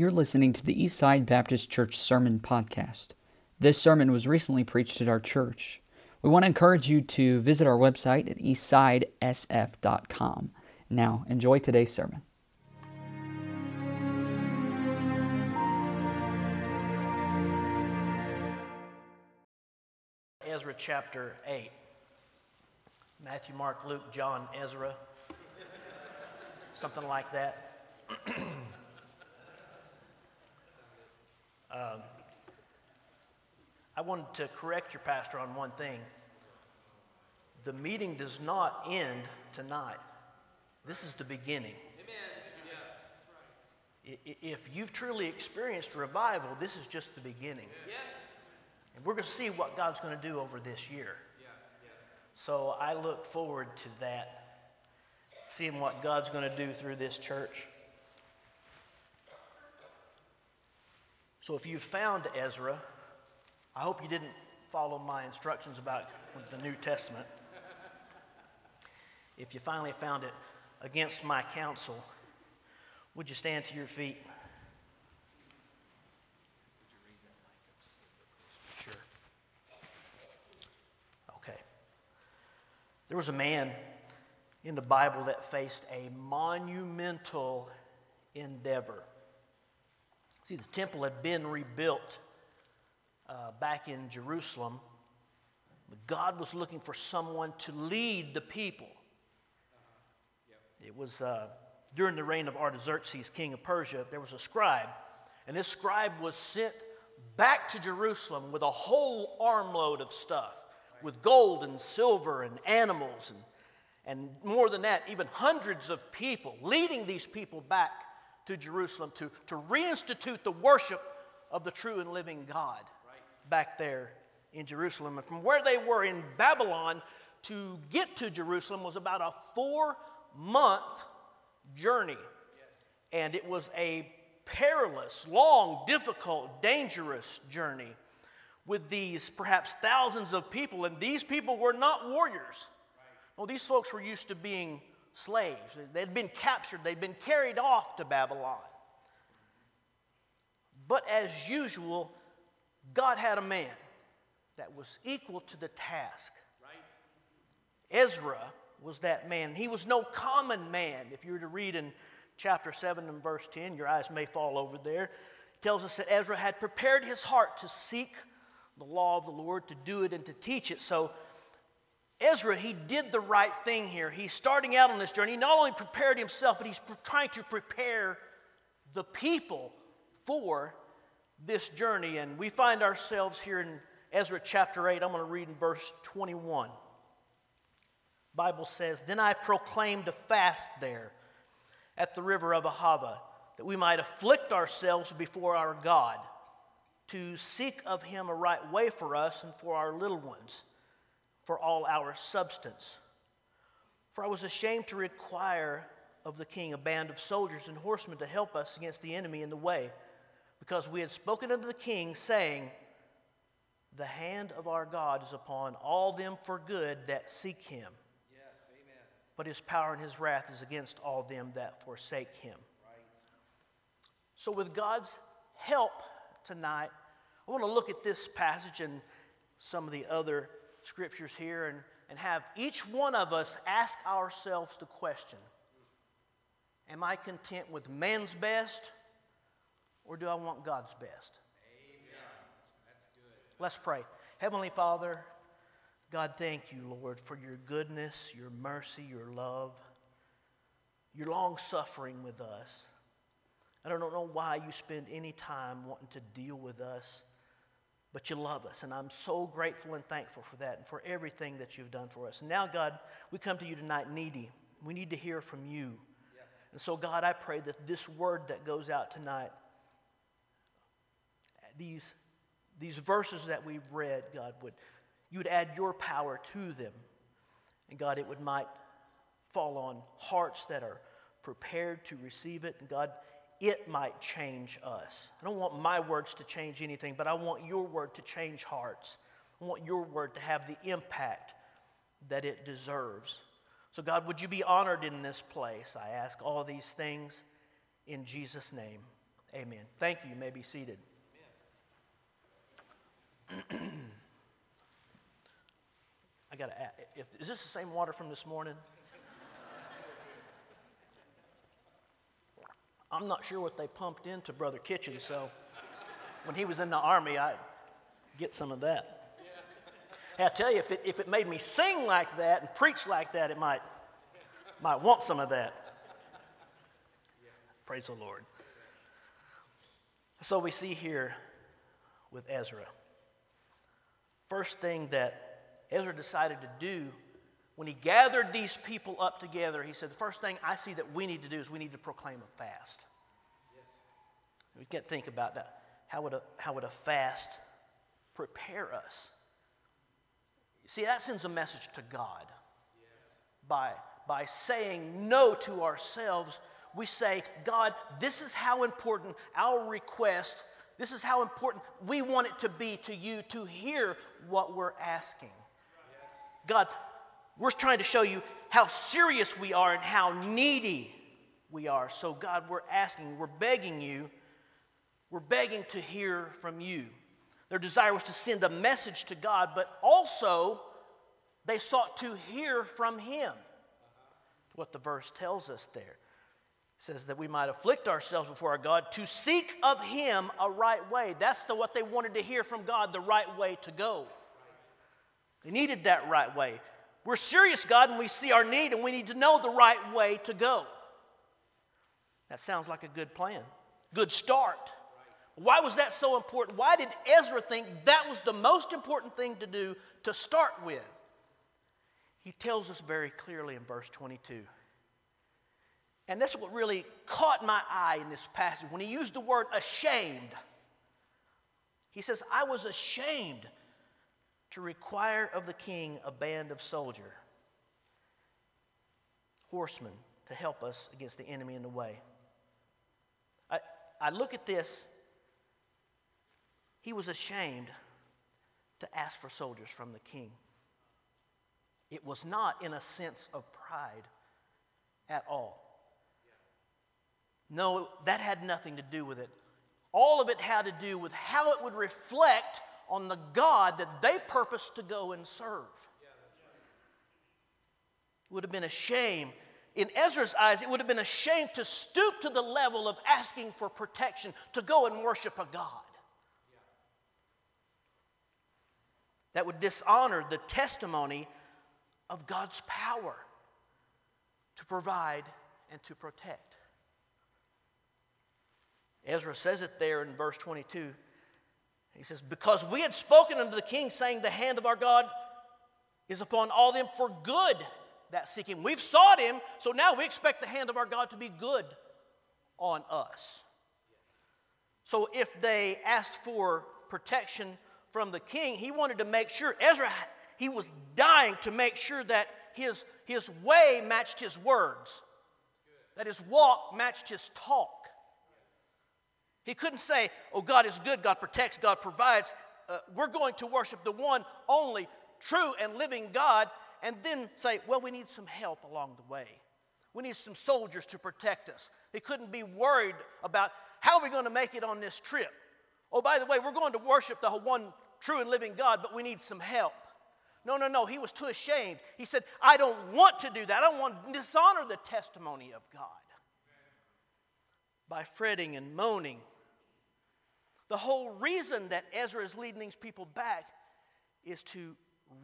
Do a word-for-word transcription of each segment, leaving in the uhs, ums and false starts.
You're listening to the Eastside Baptist Church Sermon Podcast. This sermon was recently preached at our church. We want to encourage you to visit our website at eastside s f dot com. Now, enjoy today's sermon. Ezra chapter eight. Matthew, Mark, Luke, John, Ezra. Something like that. um, I wanted to correct your pastor on one thing. The meeting does not end tonight. This is the beginning. Amen. Yeah. If you've truly experienced revival, this is just the beginning. Yes. And we're going to see what God's going to do over this year. Yeah. Yeah. So I look forward to that. Seeing what God's going to do through this church. So if you found Ezra, I hope you didn't follow my instructions about the New Testament. If you finally found it, against my counsel, would you stand to your feet? Sure. Okay. There was a man in the Bible that faced a monumental endeavor. See, the temple had been rebuilt uh, back in Jerusalem. But God was looking for someone to lead the people. Uh-huh. Yep. It was uh, during the reign of Artaxerxes, king of Persia, there was a scribe. And this scribe was sent back to Jerusalem with a whole armload of stuff, right, with gold and silver and animals and And more than that, even hundreds of people, leading these people back to Jerusalem to, to reinstitute the worship of the true and living God, right, back there in Jerusalem. And from where they were in Babylon to get to Jerusalem was about a four-month journey. Yes. And it was a perilous, long, difficult, dangerous journey with these perhaps thousands of people. And these people were not warriors. Well, these folks were used to being slaves. They'd been captured. They'd been carried off to Babylon. But as usual, God had a man that was equal to the task. Right. Ezra was that man. He was no common man. If you were to read in chapter seven and verse ten, your eyes may fall over there. It tells us that Ezra had prepared his heart to seek the law of the Lord, to do it and to teach it. So Ezra, he did the right thing here. He's starting out on this journey. He not only prepared himself, but he's pre- trying to prepare the people for this journey. And we find ourselves here in Ezra chapter eight. I'm going to read in verse twenty-one. The Bible says, "Then I proclaimed a fast there at the river of Ahava, that we might afflict ourselves before our God, to seek of him a right way for us and for our little ones, for all our substance. For I was ashamed to require of the king a band of soldiers and horsemen to help us against the enemy in the way, because we had spoken unto the king, saying, the hand of our God is upon all them for good that seek him. Yes, amen. But his power and his wrath is against all them that forsake him." Right. So with God's help tonight, I want to look at this passage and some of the other scriptures here and, and have each one of us ask ourselves the question, am I content with man's best, or do I want God's best? Amen. That's good. Let's pray. Heavenly Father, God, thank you, Lord, for your goodness, your mercy, your love, your long suffering with us. I don't know why you spend any time wanting to deal with us, but you love us, and I'm so grateful and thankful for that and for everything that you've done for us. Now, God, we come to you tonight needy. We need to hear from you. Yes. And so, God, I pray that this word that goes out tonight, these, these verses that we've read, God, would you would add your power to them. And, God, it would might fall on hearts that are prepared to receive it. And, God, it might change us. I don't want my words to change anything, but I want your word to change hearts. I want your word to have the impact that it deserves. So, God, would you be honored in this place? I ask all these things in Jesus' name. Amen. Thank you. You may be seated. I got to ask, if, is this the same water from this morning? I'm not sure what they pumped into Brother Kitchen, so when he was in the army, I'd get some of that. And I tell you, if it, if it made me sing like that and preach like that, it might, might want some of that. Praise the Lord. So we see here with Ezra. First thing that Ezra decided to do when he gathered these people up together, he said, the first thing I see that we need to do is we need to proclaim a fast. Yes. We can't think about that. How would a, how would a fast prepare us? See, that sends a message to God. Yes. By, by saying no to ourselves, we say, God, this is how important our request, this is how important we want it to be to you to hear what we're asking. Yes. God, we're trying to show you how serious we are and how needy we are. So God, we're asking, we're begging you, we're begging to hear from you. Their desire was to send a message to God, but also they sought to hear from him. What the verse tells us there. Says that we might afflict ourselves before our God to seek of him a right way. That's the, what they wanted to hear from God, the right way to go. They needed that right way. We're serious, God, and we see our need, and we need to know the right way to go. That sounds like a good plan, good start. Why was that so important? Why did Ezra think that was the most important thing to do to start with? He tells us very clearly in verse twenty-two. And that's what really caught my eye in this passage. When he used the word ashamed, he says, I was ashamed to require of the king a band of soldier, horsemen to help us against the enemy in the way. I, I look at this. He was ashamed to ask for soldiers from the king. It was not in a sense of pride at all. No, that had nothing to do with it. All of it had to do with how it would reflect on the God that they purposed to go and serve. It would have been a shame. In Ezra's eyes, it would have been a shame to stoop to the level of asking for protection, to go and worship a God. That would dishonor the testimony of God's power to provide and to protect. Ezra says it there in verse twenty-two. He says, because we had spoken unto the king, saying, the hand of our God is upon all them for good that seek him. We've sought him, so now we expect the hand of our God to be good on us. So if they asked for protection from the king, he wanted to make sure, Ezra, he was dying to make sure that his, his way matched his words, that his walk matched his talk. He couldn't say, oh, God is good, God protects, God provides. Uh, we're going to worship the one, only, true and living God, and then say, well, we need some help along the way. We need some soldiers to protect us. They couldn't be worried about how are we going to make it on this trip. Oh, by the way, we're going to worship the one true and living God, but we need some help. No, no, no, he was too ashamed. He said, I don't want to do that. I don't want to dishonor the testimony of God by fretting and moaning. The whole reason that Ezra is leading these people back is to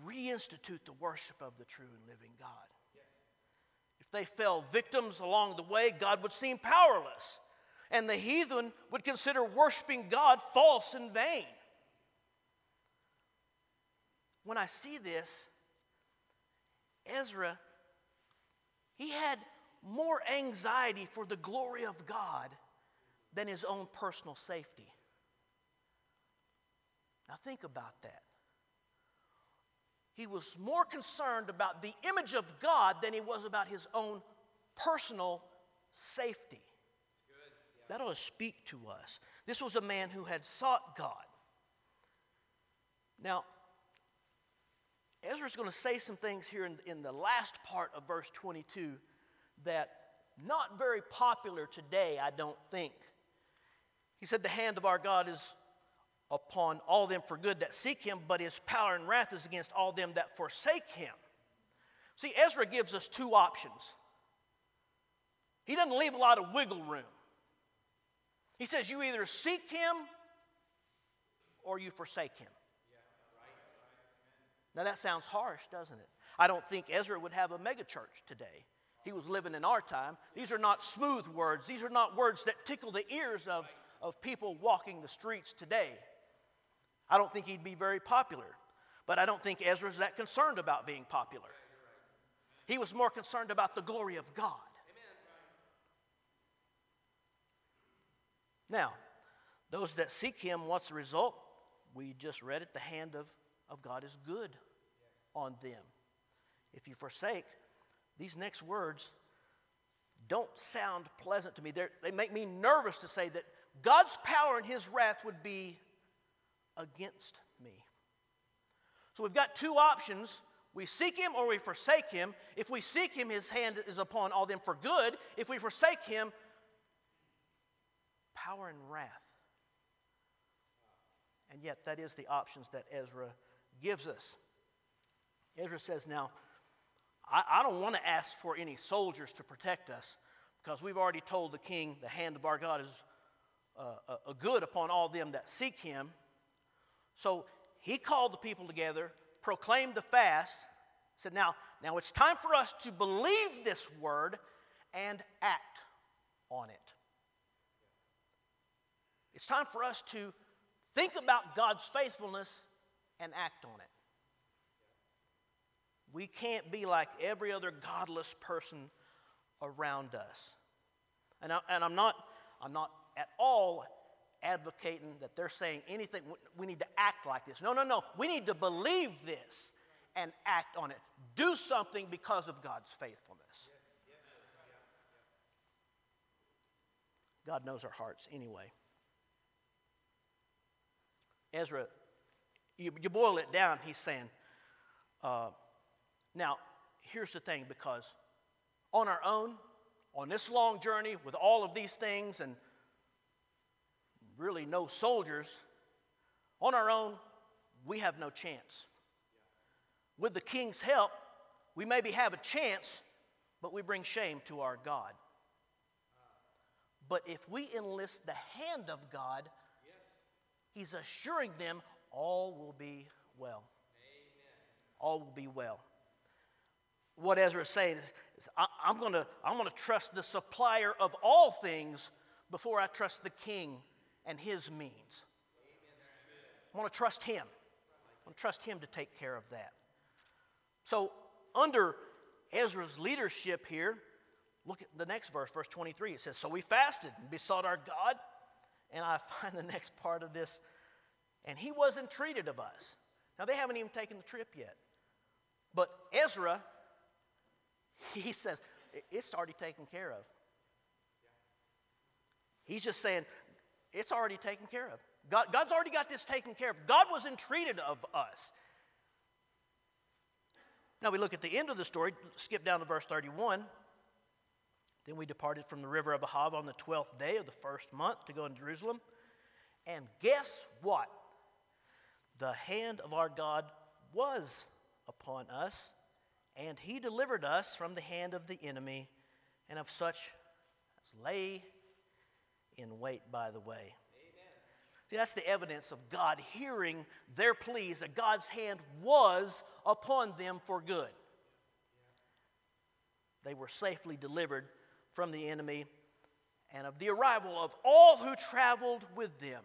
reinstitute the worship of the true and living God. Yes. If they fell victims along the way, God would seem powerless, and the heathen would consider worshiping God false and vain. When I see this, Ezra, he had more anxiety for the glory of God than his own personal safety. Now think about that. He was more concerned about the image of God than he was about his own personal safety. Yeah. That ought to speak to us. This was a man who had sought God. Now, Ezra's going to say some things here in, in the last part of verse twenty-two that not very popular today, I don't think. He said, the hand of our God is upon all them for good that seek him, but his power and wrath is against all them that forsake him. See, Ezra gives us two options. He doesn't leave a lot of wiggle room. He says you either seek him or you forsake him. Now that sounds harsh, doesn't it? I don't think Ezra would have a megachurch today. He was living in our time. These are not smooth words. These are not words that tickle the ears of, of people walking the streets today. I don't think he'd be very popular. But I don't think Ezra's that concerned about being popular. He was more concerned about the glory of God. Now, those that seek him, what's the result? We just read it. The hand of, of God is good on them. If you forsake, these next words don't sound pleasant to me. They're, they make me nervous to say that God's power and his wrath would be against me. So we've got two options. We seek him or we forsake him. If we seek him, his hand is upon all them for good. If we forsake him, power and wrath. And yet that is the options that Ezra gives us. Ezra says, now, I, I don't want to ask for any soldiers to protect us, because we've already told the king the hand of our God is uh, a, a good upon all them that seek him. So he called the people together, proclaimed the fast, said, now, now it's time for us to believe this word and act on it. It's time for us to think about God's faithfulness and act on it. We can't be like every other godless person around us. And, I, and I'm not, I'm not at all advocating that they're saying anything. We need to act like this. No, no, no. We need to believe this and act on it. Do something because of God's faithfulness. God knows our hearts anyway. Ezra, you, you boil it down, he's saying, uh, now, here's the thing, because on our own, on this long journey, with all of these things and really no soldiers, on our own, we have no chance. With the king's help, we maybe have a chance, but we bring shame to our God. But if we enlist the hand of God, he's assuring them all will be well. Amen. All will be well. What Ezra is saying is, is I, I'm going to I'm going to trust the supplier of all things before I trust the king and his means. I want to trust him. I want to trust him to take care of that. So under Ezra's leadership here, look at the next verse, verse twenty-three. It says, so we fasted and besought our God. And I find the next part of this, and he was entreated of us. Now, they haven't even taken the trip yet. But Ezra, he says, it's already taken care of. He's just saying, it's already taken care of. God, God's already got this taken care of. God was entreated of us. Now, we look at the end of the story, skip down to verse thirty-one. Then we departed from the river of Ahava on the twelfth day of the first month to go into Jerusalem. And guess what? The hand of our God was upon us, and he delivered us from the hand of the enemy and of such as lay in wait by the way. Amen. See, that's the evidence of God hearing their pleas, that God's hand was upon them for good. They were safely delivered from the enemy, and of the arrival of all who traveled with them.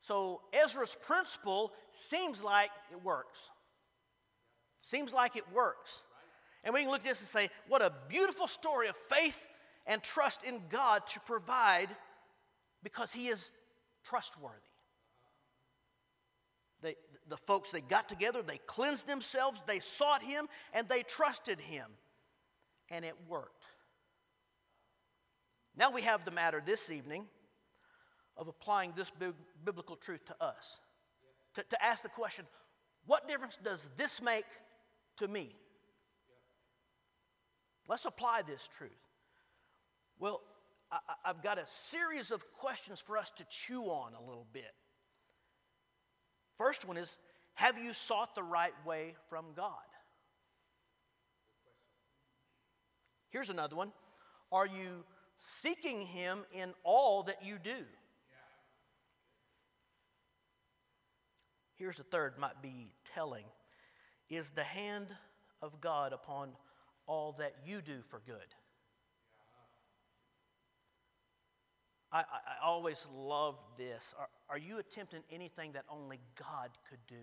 So Ezra's principle seems like it works. Seems like it works. And we can look at this and say, what a beautiful story of faith and trust in God to provide, because he is trustworthy. They, the folks, they got together, they cleansed themselves, they sought him, and they trusted him. And it worked. Now we have the matter this evening of applying this big biblical truth to us. Yes. To, to ask the question, what difference does this make to me? Yeah. Let's apply this truth. Well, I, I've got a series of questions for us to chew on a little bit. First one is, have you sought the right way from God? Here's another one. Are you seeking Him in all that you do? Here's the third, might be telling. Is the hand of God upon all that you do for good? I, I, I always love this. Are, are you attempting anything that only God could do?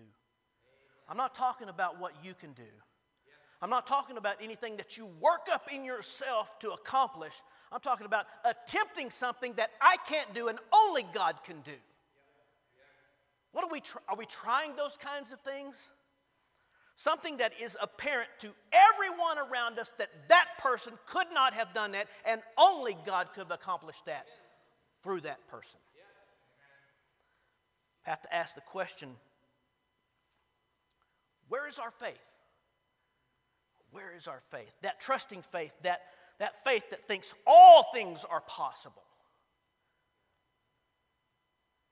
I'm not talking about what you can do. I'm not talking about anything that you work up in yourself to accomplish. I'm talking about attempting something that I can't do and only God can do. What are we, tr- are we trying those kinds of things? Something that is apparent to everyone around us that that person could not have done that and only God could have accomplished that through that person. I have to ask the question, where is our faith? Where is our faith? That trusting faith, that, that faith that thinks all things are possible.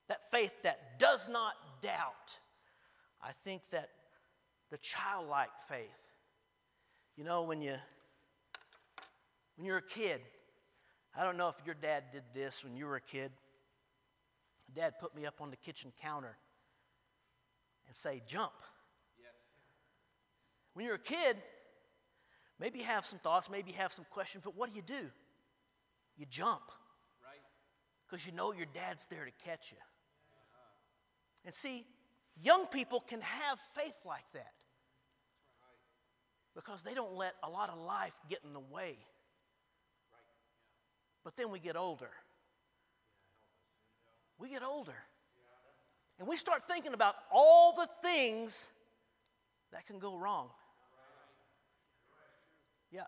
That faith that does not doubt. I think that the childlike faith. You know, when you when you're a kid, I don't know if your dad did this when you were a kid. Dad put me up on the kitchen counter and say, jump. Yes. When you're a kid, maybe you have some thoughts, maybe you have some questions, but what do you do? You jump. Right. Because you know your dad's there to catch you. And see, young people can have faith like that because they don't let a lot of life get in the way. But then we get older. We get older. And we start thinking about all the things that can go wrong. Yeah.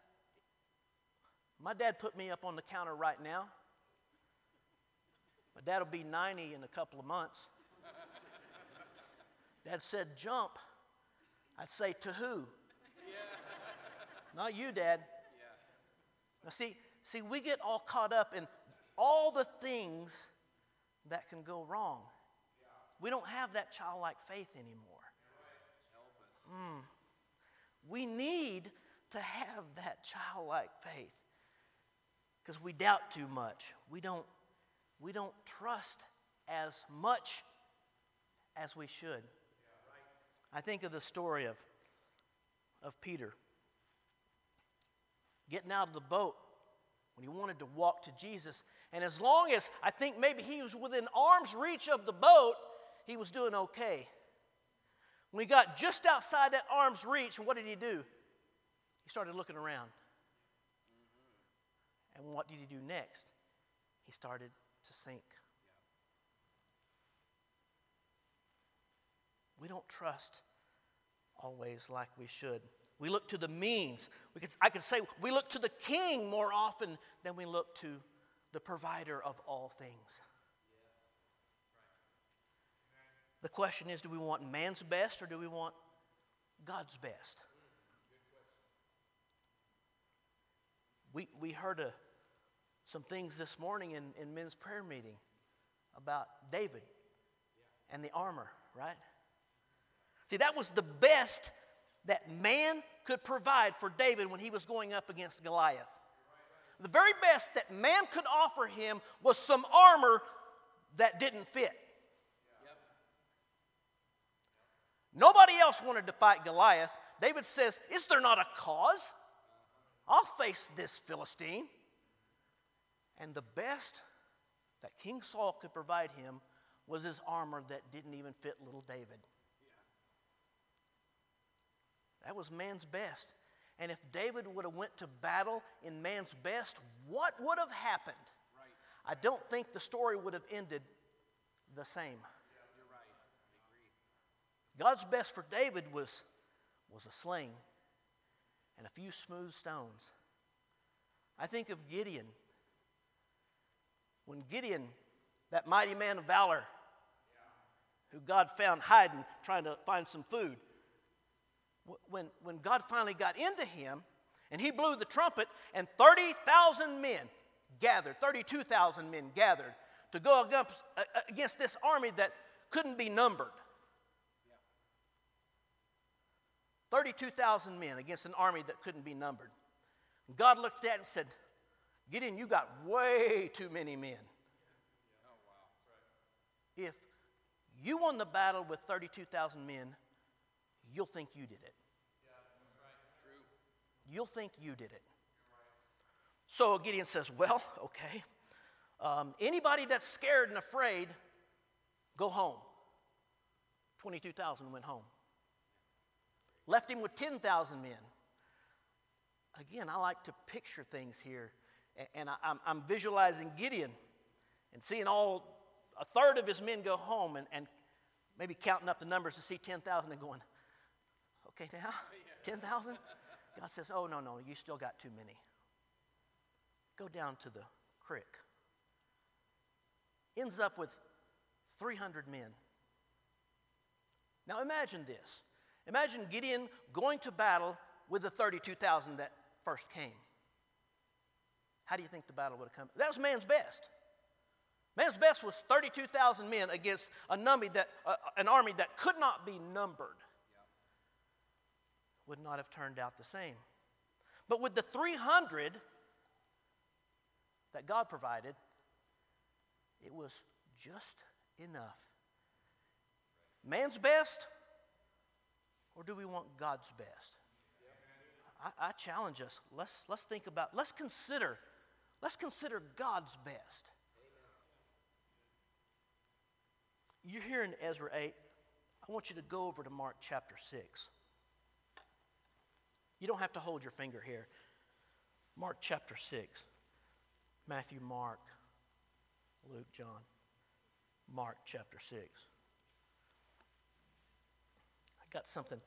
My dad put me up on the counter right now. My dad will be ninety in a couple of months. Dad said, jump. I'd say, to who? Yeah. Not you, Dad. Yeah. Now, see, see, we get all caught up in all the things that can go wrong. Yeah. We don't have that childlike faith anymore. Right. Help us. Mm. We need to have that childlike faith because we doubt too much. We don't, we don't trust as much as we should. I think of the story of, of Peter getting out of the boat when he wanted to walk to Jesus. And as long as, I think maybe he was within arm's reach of the boat, he was doing okay. When he got just outside that arm's reach, what did he do? He started looking around. And what did he do next? He started to sink. We don't trust always like we should. We look to the means. We could, I could say we look to the king more often than we look to the provider of all things. The question is, do we want man's best or do we want God's best? We we heard a, some things this morning in, in men's prayer meeting about David and the armor, right? See, that was the best that man could provide for David when he was going up against Goliath. The very best that man could offer him was some armor that didn't fit. Nobody else wanted to fight Goliath. David says, is there not a cause? I'll face this Philistine. And the best that King Saul could provide him was his armor that didn't even fit little David. That was man's best. And if David would have went to battle in man's best, what would have happened? Right. I don't think the story would have ended the same. Yeah, you're right. I agree. God's best for David was, was a sling and a few smooth stones. I think of Gideon. When Gideon, that mighty man of valor, yeah. who God found hiding, trying to find some food, When, when God finally got into him and he blew the trumpet and thirty thousand men gathered, thirty-two thousand men gathered to go against this army that couldn't be numbered. thirty-two thousand men against an army that couldn't be numbered. God looked at it and said, Gideon, you got way too many men. Oh, wow. That's right. If you won the battle with thirty-two thousand men, you'll think you did it. Yeah, that's right. True. You'll think you did it. Right. So Gideon says, well, okay. Um, anybody that's scared and afraid, go home. twenty-two thousand went home. Left him with ten thousand men. Again, I like to picture things here. And I'm visualizing Gideon and seeing all, a third of his men go home and, and maybe counting up the numbers to see ten thousand and going, okay, now, ten thousand? God says, oh, no, no, you still got too many. Go down to the creek. Ends up with three hundred men. Now imagine this. Imagine Gideon going to battle with the thirty-two thousand that first came. How do you think the battle would have come? That was man's best. Man's best was thirty-two thousand men against a number that, uh, an army that could not be numbered. Yeah. Would not have turned out the same. But with the three hundred that God provided, it was just enough. Man's best, or do we want God's best? I, I challenge us. Let's let's think about. Let's consider. Let's consider God's best. You're here in Ezra eight. I want you to go over to Mark chapter six. You don't have to hold your finger here. Mark chapter six. Matthew, Mark, Luke, John. Mark chapter six. I got something.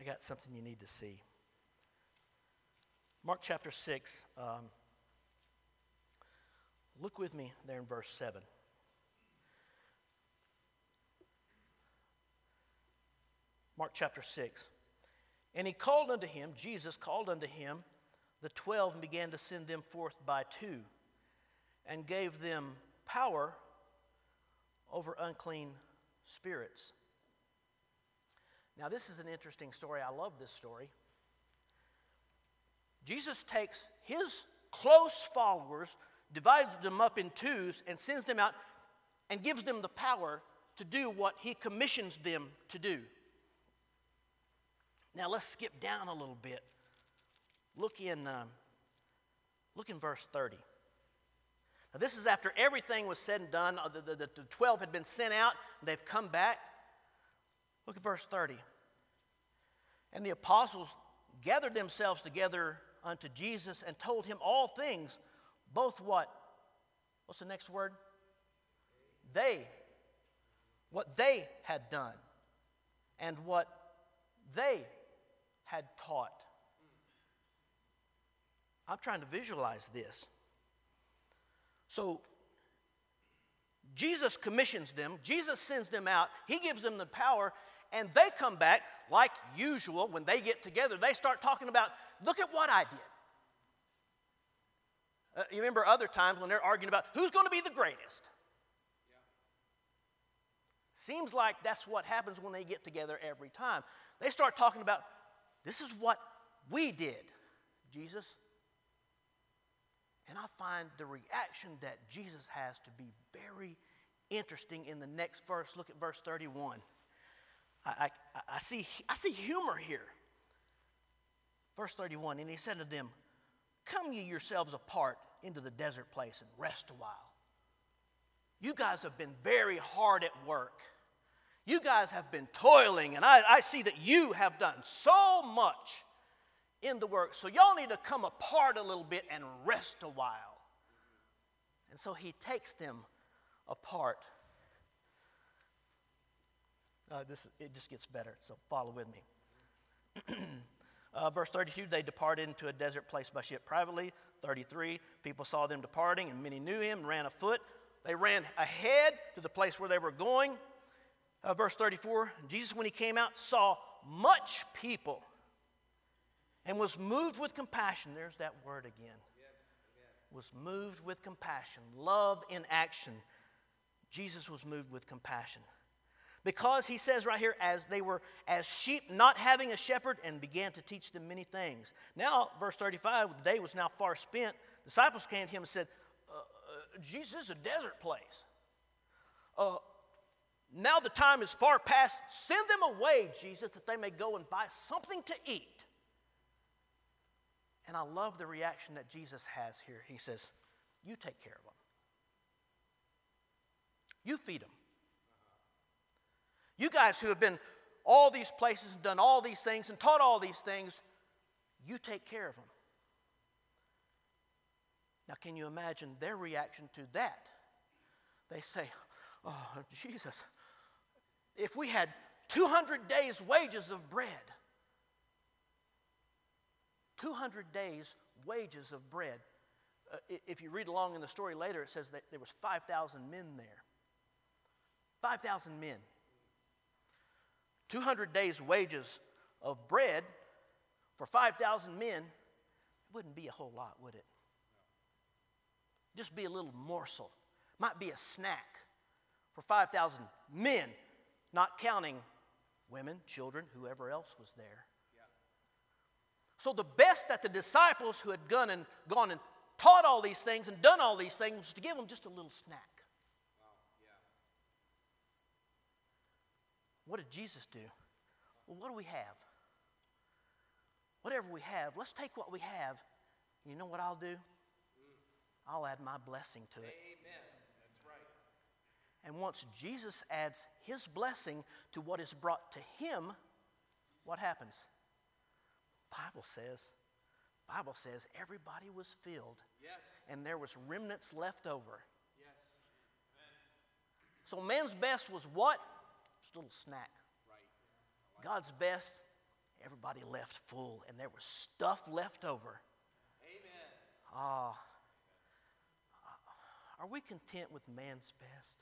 I got something you need to see. Mark chapter six, um, look with me there in verse seven. Mark chapter six. And he called unto him, Jesus called unto him, the twelve, and began to send them forth by two, and gave them power over unclean spirits. Now this is an interesting story. I love this story. Jesus takes his close followers, divides them up in twos, and sends them out and gives them the power to do what he commissions them to do. Now let's skip down a little bit. Look in, um, look in verse thirty. Now this is after everything was said and done. The, the, the, the twelve had been sent out. And they've come back. Look at verse thirty. And the apostles gathered themselves together unto Jesus and told him all things, both what? What's the next word? They. What they had done and what they had taught. I'm trying to visualize this. So Jesus commissions them. Jesus sends them out. He gives them the power. And they come back, like usual, when they get together, they start talking about, look at what I did. Uh, you remember other times when they're arguing about who's going to be the greatest. Yeah. Seems like that's what happens when they get together every time. They start talking about, this is what we did, Jesus. And I find the reaction that Jesus has to be very interesting in the next verse. Look at verse thirty-one. I, I, I see I see humor here. Verse thirty-one, and he said to them, come ye yourselves apart into the desert place and rest a while. You guys have been very hard at work. You guys have been toiling, and I, I see that you have done so much in the work. So y'all need to come apart a little bit and rest a while. And so he takes them apart. Uh, this it just gets better, so follow with me. uh, verse thirty-two, they departed into a desert place by ship privately. thirty-three, people saw them departing, and many knew him, ran afoot. They ran ahead to the place where they were going. Uh, verse thirty-four, Jesus, when he came out, saw much people and was moved with compassion. There's that word again. Yes, yeah. was moved with compassion. Love in action. Jesus was moved with compassion. Because he says right here, as they were as sheep not having a shepherd, and began to teach them many things. Now, verse thirty-five, the day was now far spent. Disciples came to him and said, uh, uh, Jesus, this is a desert place. Uh, now the time is far past. Send them away, Jesus, that they may go and buy something to eat. And I love the reaction that Jesus has here. He says, you take care of them. You feed them. You guys who have been all these places and done all these things and taught all these things, you take care of them. Now, can you imagine their reaction to that? They say, oh, Jesus, if we had two hundred days' wages of bread, two hundred days' wages of bread. Uh, if you read along in the story later, it says that there was five thousand men there. five thousand men. two hundred days' wages of bread for five thousand men wouldn't be a whole lot, would it? Just be a little morsel. Might be a snack for five thousand men, not counting women, children, whoever else was there. Yeah. So the best that the disciples who had gone and, gone and taught all these things and done all these things was to give them just a little snack. Wow. Yeah. What did Jesus do? Well, what do we have? Whatever we have, let's take what we have. You know what I'll do? I'll add my blessing to it. Amen. That's right. And once Jesus adds his blessing to what is brought to him, what happens? Bible says, Bible says everybody was filled. Yes. And there was remnants left over. Yes. Amen. So man's best was what? Just a little snack. Right. God's best, everybody left full, and there was stuff left over. Amen. Ah. Uh, Are we content with man's best?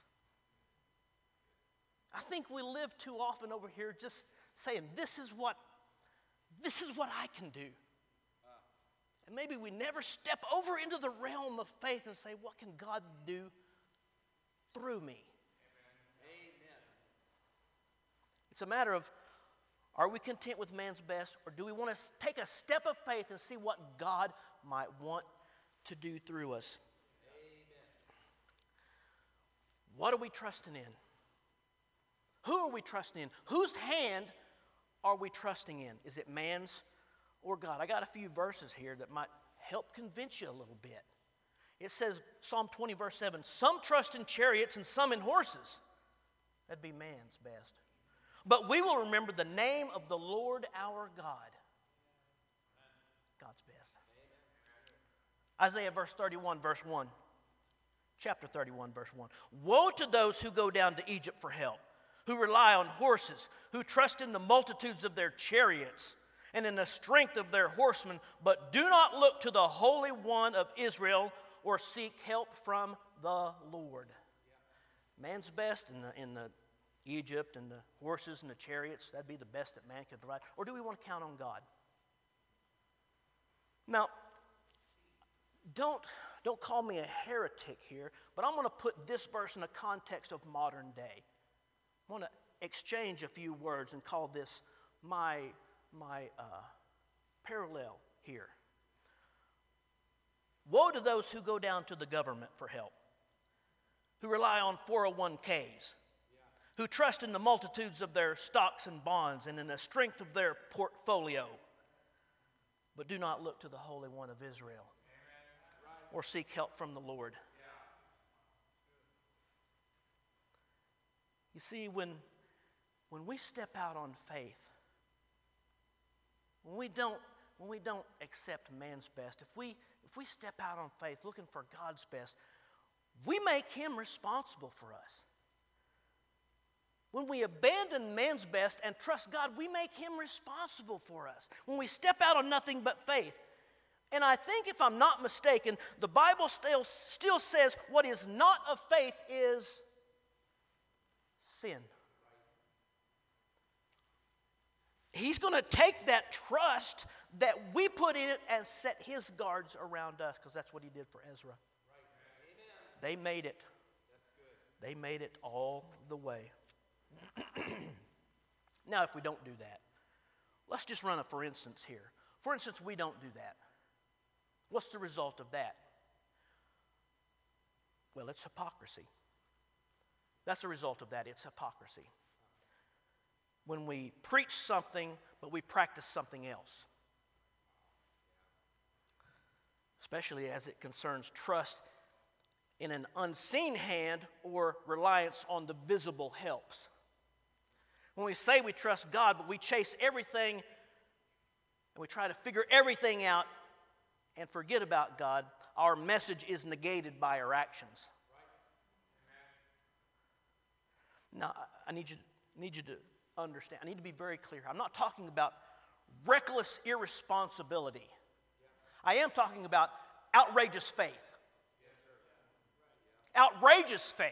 I think we live too often over here just saying, this is what, this is what I can do. Uh, and maybe we never step over into the realm of faith and say, what can God do through me? Amen. It's a matter of, are we content with man's best, or do we want to take a step of faith and see what God might want to do through us? What are we trusting in? Who are we trusting in? Whose hand are we trusting in? Is it man's or God? I got a few verses here that might help convince you a little bit. It says, Psalm twenty, verse seven, some trust in chariots and some in horses. That'd be man's best. But we will remember the name of the Lord our God. God's best. Isaiah, verse thirty-one, verse one. Chapter thirty-one, verse one. Woe to those who go down to Egypt for help, who rely on horses, who trust in the multitudes of their chariots and in the strength of their horsemen, but do not look to the Holy One of Israel or seek help from the Lord. Man's best in the, in the Egypt and the horses and the chariots, that'd be the best that man could provide. Or do we want to count on God? Now, don't... Don't call me a heretic here, but I'm going to put this verse in the context of modern day. I want to exchange a few words and call this my, my uh, parallel here. Woe to those who go down to the government for help, who rely on four oh one k's, who trust in the multitudes of their stocks and bonds and in the strength of their portfolio, but do not look to the Holy One of Israel. Or seek help from the Lord. Yeah. You see, when, when we step out on faith, when we don't, when we don't accept man's best, if we if we step out on faith looking for God's best, we make him responsible for us. When we abandon man's best and trust God, we make him responsible for us. When we step out on nothing but faith. And I think if I'm not mistaken, the Bible still, still says what is not of faith is sin. He's going to take that trust that we put in it and set his guards around us, because that's what he did for Ezra. Right. Amen. They made it. That's good. They made it all the way. Now, if we don't do that, let's just run a for instance here. For instance, we don't do that. What's the result of that? Well, it's hypocrisy. That's the result of that. It's hypocrisy. When we preach something, but we practice something else. Especially as it concerns trust in an unseen hand or reliance on the visible helps. When we say we trust God, but we chase everything and we try to figure everything out and forget about God, our message is negated by our actions. Now, I need you, need you to understand. I need to be very clear. I'm not talking about reckless irresponsibility. I am talking about outrageous faith. Outrageous faith.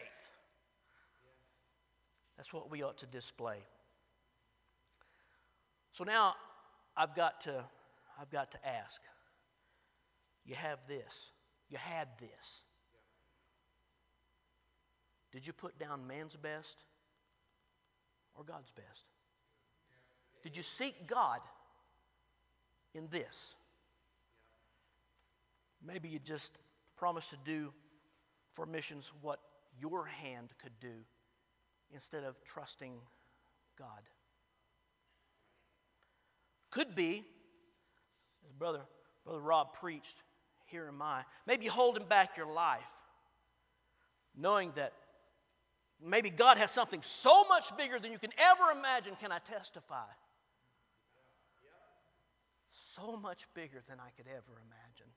That's what we ought to display. So now I've got to, I've got to ask. You have this. You had this. Did you put down man's best or God's best? Did you seek God in this? Maybe you just promised to do for missions what your hand could do instead of trusting God. Could be, as Brother, Brother Rob preached, here am I. Maybe holding back your life, knowing that maybe God has something so much bigger than you can ever imagine. Can I testify? So much bigger than I could ever imagine.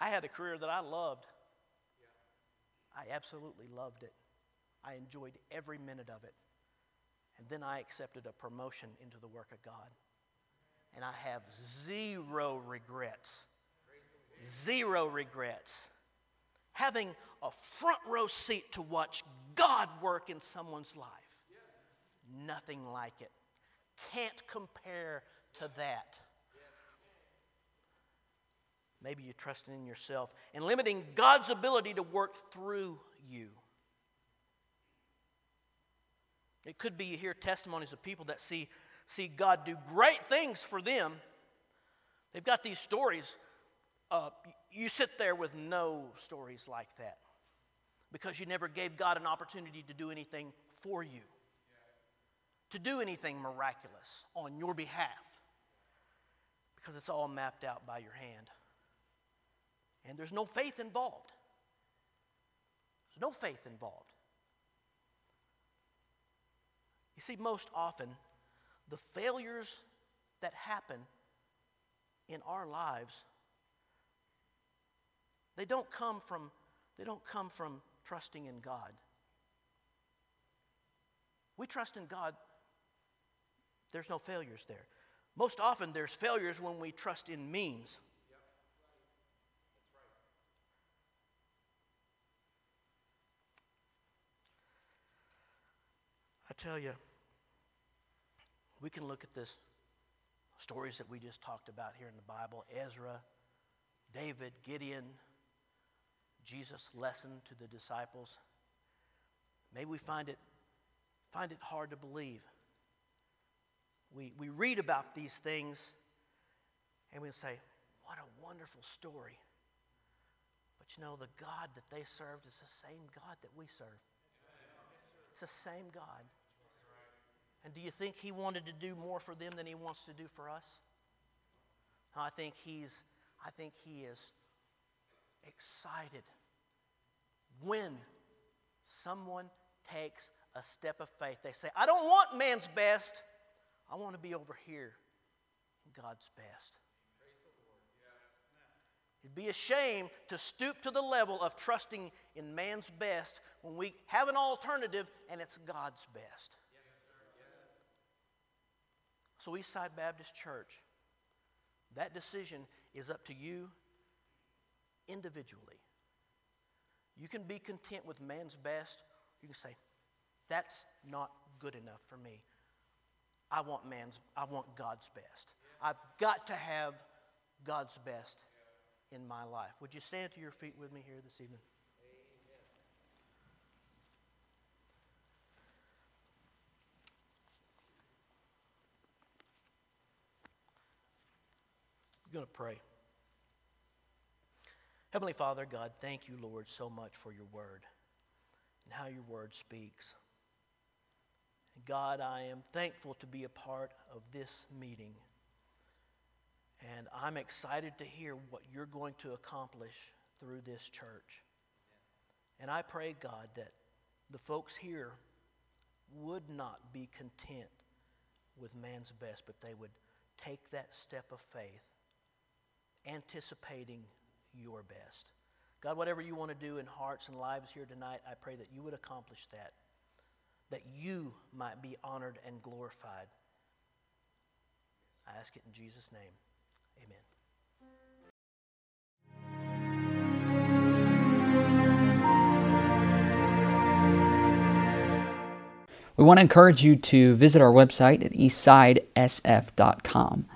I had a career that I loved. I absolutely loved it. I enjoyed every minute of it. And then I accepted a promotion into the work of God. And I have zero regrets. Zero regrets. Having a front row seat to watch God work in someone's life. Yes. Nothing like it. Can't compare to that. Yes. Maybe you're trusting in yourself and limiting God's ability to work through you. It could be you hear testimonies of people that see, see God do great things for them. They've got these stories. Uh, you sit there with no stories like that because you never gave God an opportunity to do anything for you, to do anything miraculous on your behalf, because it's all mapped out by your hand. And there's no faith involved. There's no faith involved. You see, most often, the failures that happen in our lives, They don't come from, they don't come from trusting in God. We trust in God. There's no failures there. Most often there's failures when we trust in means. Yep. That's right. I tell you, we can look at this stories that we just talked about here in the Bible. Ezra, David, Gideon, Jesus' lesson to the disciples. Maybe we find it find it hard to believe. We we read about these things and we say, what a wonderful story. But you know, the God that they served is the same God that we serve. It's the same God. And do you think he wanted to do more for them than he wants to do for us? I think he's I think he is excited when someone takes a step of faith. They say, I don't want man's best. I want to be over here in God's best. Praise the Lord. Yeah. It'd be a shame to stoop to the level of trusting in man's best when we have an alternative and it's God's best. Yes, sir. Yes. So Eastside Baptist Church, that decision is up to you individually. You can be content with man's best. You can say, that's not good enough for me. I want man's, I want God's best. I've got to have God's best in my life. Would you stand to your feet with me here this evening? I'm going to pray. Heavenly Father, God, thank you, Lord, so much for your word and how your word speaks. God, I am thankful to be a part of this meeting. And I'm excited to hear what you're going to accomplish through this church. And I pray, God, that the folks here would not be content with man's best, but they would take that step of faith, anticipating your best. God, whatever you want to do in hearts and lives here tonight, I pray that you would accomplish that, that you might be honored and glorified. I ask it in Jesus' name. Amen. We want to encourage you to visit our website at eastside s f dot com.